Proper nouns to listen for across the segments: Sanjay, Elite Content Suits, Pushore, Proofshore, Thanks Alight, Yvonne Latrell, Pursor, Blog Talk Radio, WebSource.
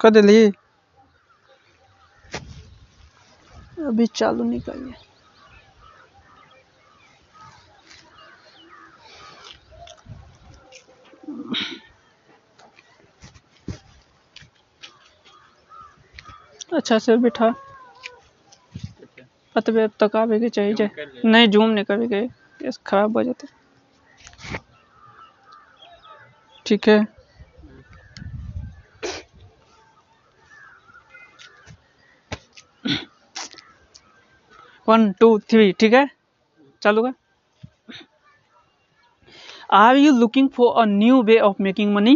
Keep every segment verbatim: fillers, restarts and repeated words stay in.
कब दिली? अभी चालू नहीं करिए। अच्छा से बिठा पतवे अब तक आवे के चाहिए नहीं जूम नहीं कभी गए खराब हो जाते। ठीक है वन टू थ्री ठीक है चालू का। Are you looking for a new way of making money?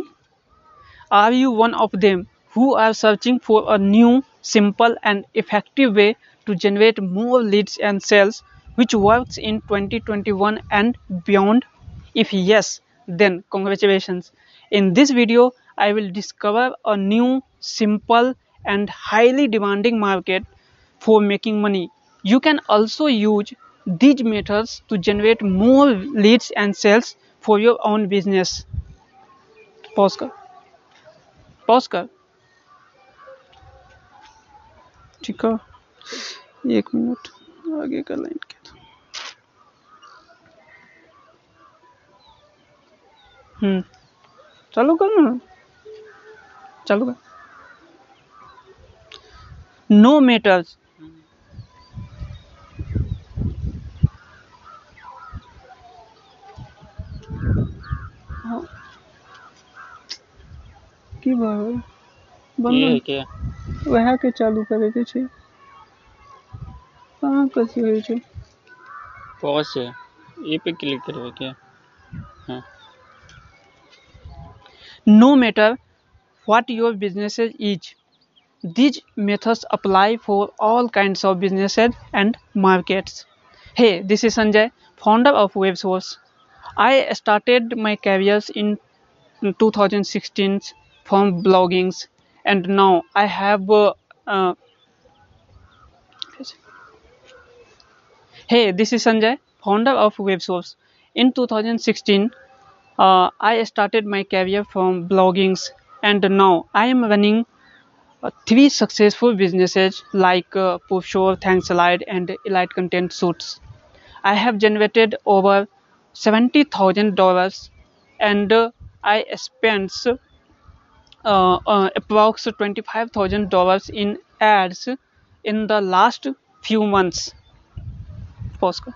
Are you one of them who are searching for a new, simple and effective way to generate more leads and sales which works in twenty twenty-one and beyond? If yes, then congratulations. In this video, I will discover a new, simple and highly demanding market for making money. You can also use these methods to generate more leads and sales for your own business. Pause कर, pause कर, ठीक है, एक minute आगे का line के तो, हम्म, चालू कर ना, चालू कर, no matters. की बात बंद के वहां के चालू करे के छे कहां कसी होई छे पॉज है ये पे क्लिक करबे के हां। No matter what your business is these methods apply for all kinds of businesses and markets. Hey this is Sanjay founder of WebSource. I started my careers in two thousand sixteen from bloggings, and now I have. Uh, uh, hey, this is Sanjay, founder of WebSource. In two thousand sixteen, uh, I started my career from bloggings, and now I am running uh, three successful businesses like uh, Pushore, Thanks Alight, and Elite Content Suits. I have generated over seventy thousand dollars and uh, I spent uh, uh, approximately twenty-five thousand dollars in ads in the last few months. Pause.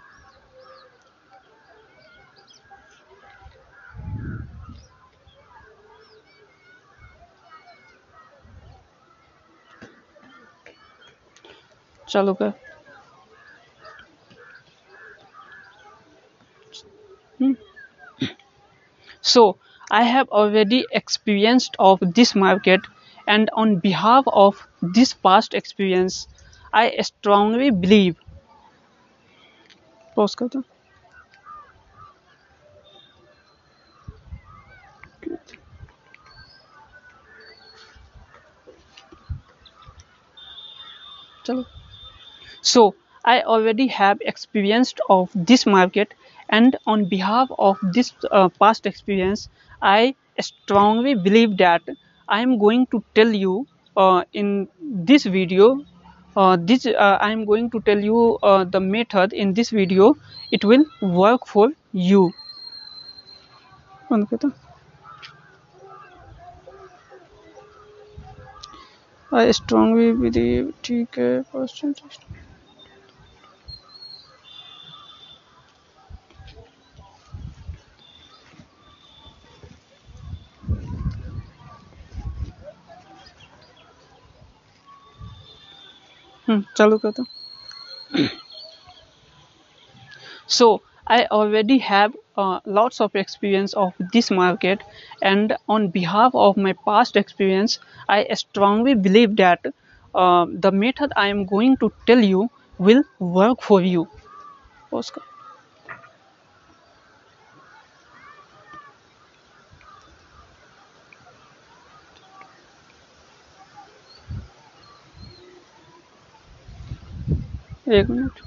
चलो क्या Hmm. So I have already experienced of this market, and on behalf of this past experience I strongly believe pause karta chalo so I already have experienced of this market and on behalf of this uh, past experience I strongly believe that I am going to tell you uh, in this video uh, this uh, I am going to tell you uh, the method in this video. It will work for you. I strongly believe ठीक है question चालू करता हूँ। So I already have uh, lots of experience of this market, and on behalf of my past experience, I strongly believe that uh, the method I am going to tell you will work for you. Oscar. एक मिनट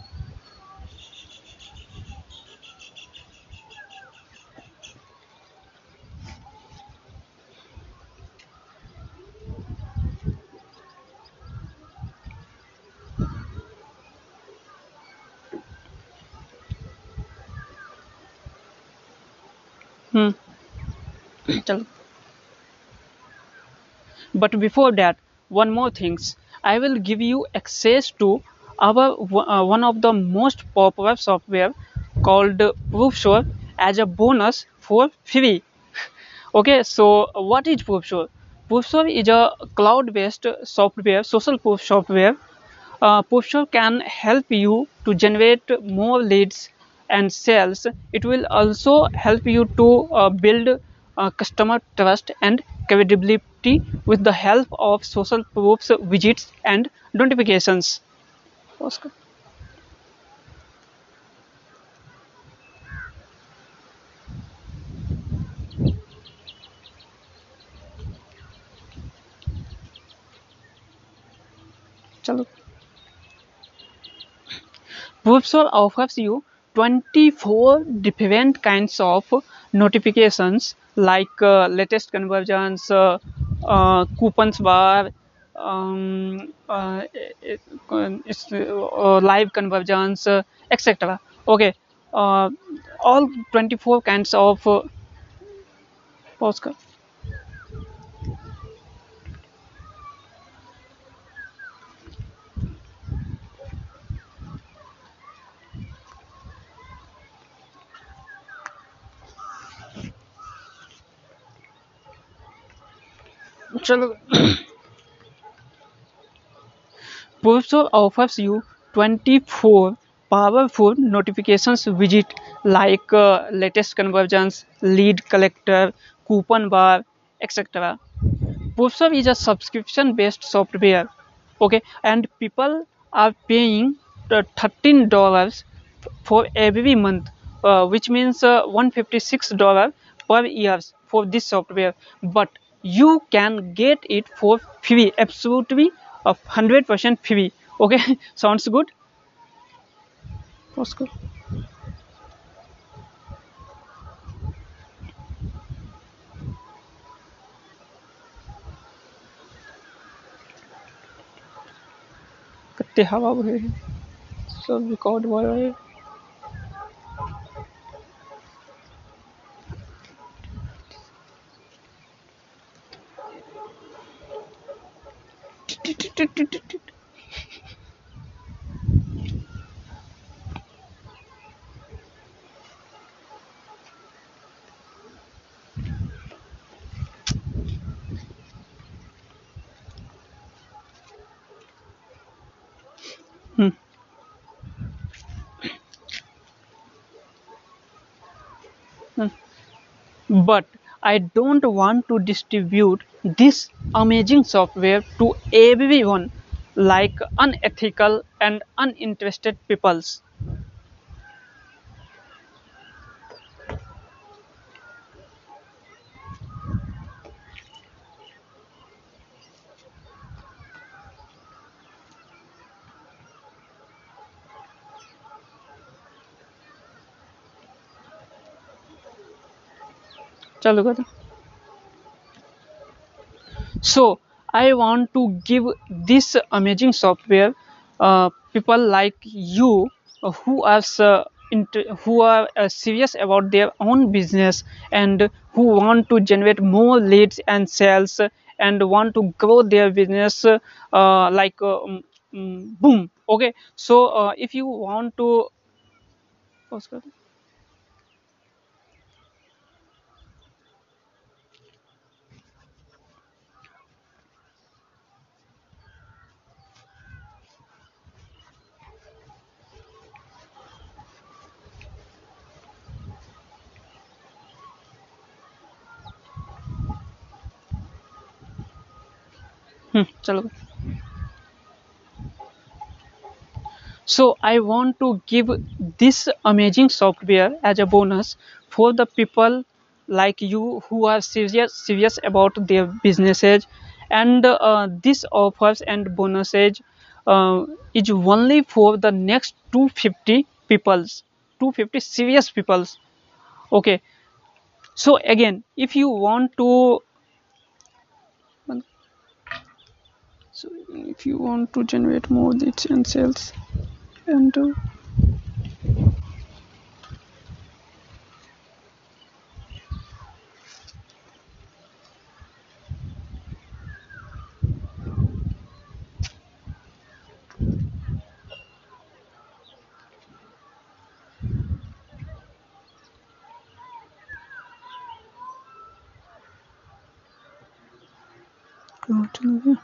Hmm. But before that, one more things. I will give you access to our uh, one of the most popular software called uh, Proofshore as a bonus for free. Okay, so what is Pursor? Pursor is a cloud-based software, social proof software. Uh, Pursor can help you to generate more leads and sales. It will also help you to uh, build uh, customer trust and credibility with the help of social proofs, widgets, and notifications. Oscar. Proofshore offers you twenty-four different kinds of notifications like uh, latest conversions, uh, uh, coupons bar, um, uh, it's, uh, live conversions, uh, et cetera. Okay, uh, all twenty-four kinds of uh, postcard. Pushore offers you twenty-four powerful notifications widget like uh, latest conversions, lead collector, coupon bar, et cetera. Pushore is a subscription-based software, okay, and people are paying thirteen dollars for every month, uh, which means uh, one hundred fifty-six dollars per year for this software, but you can get it for free, absolutely of one hundred percent free. Okay, sounds good. Oscar. कितने हवा बह रही है, सब record हो रहा है. Hmm. Hmm. But I don't want to distribute this amazing software to everyone like unethical and uninterested peoples. So I want to give this amazing software uh, people like you uh, who are uh, into, who are uh, serious about their own business and who want to generate more leads and sales and want to grow their business uh, like uh, um, boom. Okay, so uh, if you want to Oscar. Hmm, so I want to give this amazing software as a bonus for the people like you who are serious serious about their businesses, and uh, this offers and bonuses uh, is only for the next two hundred fifty peoples, two hundred fifty serious peoples. Okay, so again, if you want to So if you want to generate more leads and sales, and uh, here.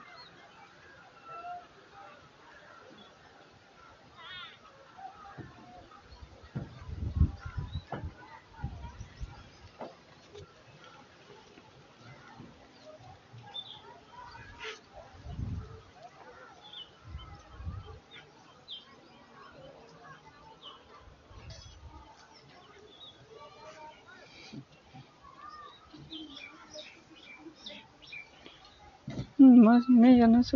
Me and us.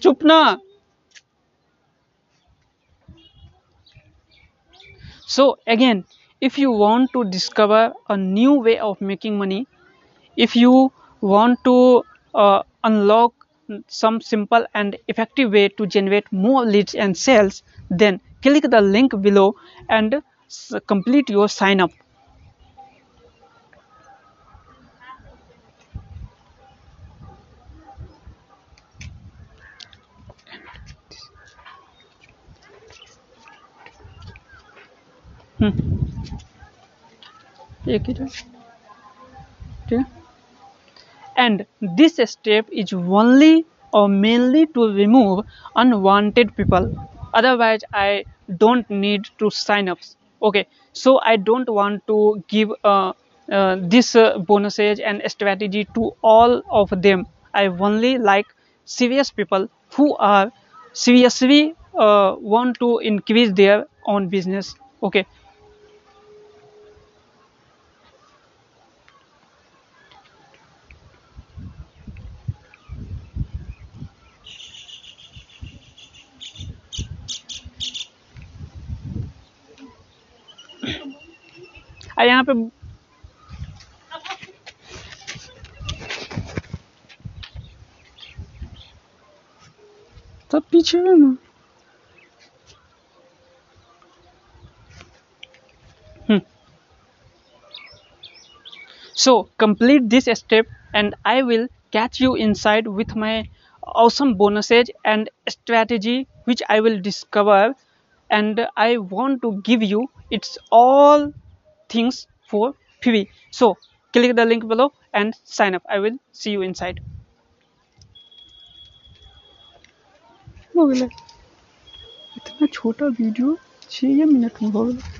चुप ना. So again, if you want to discover a new way of making money, if you want to uh, unlock some simple and effective way to generate more leads and sales, then click the link below and complete your sign up. hmm. Okay. And this step is only or mainly to remove unwanted people, otherwise I don't need to sign up. Okay, so I don't want to give uh, uh, this uh, bonuses and strategy to all of them. I only like serious people who are seriously uh, want to increase their own business. Okay. यहाँ पे सब पीछे है ना. So complete this step and I will catch you inside with my awesome bonuses and strategy which I will discover and I want to give you. It's all things for free. So click the link below and sign up. I will see you inside. इतना छोटा video छह minute में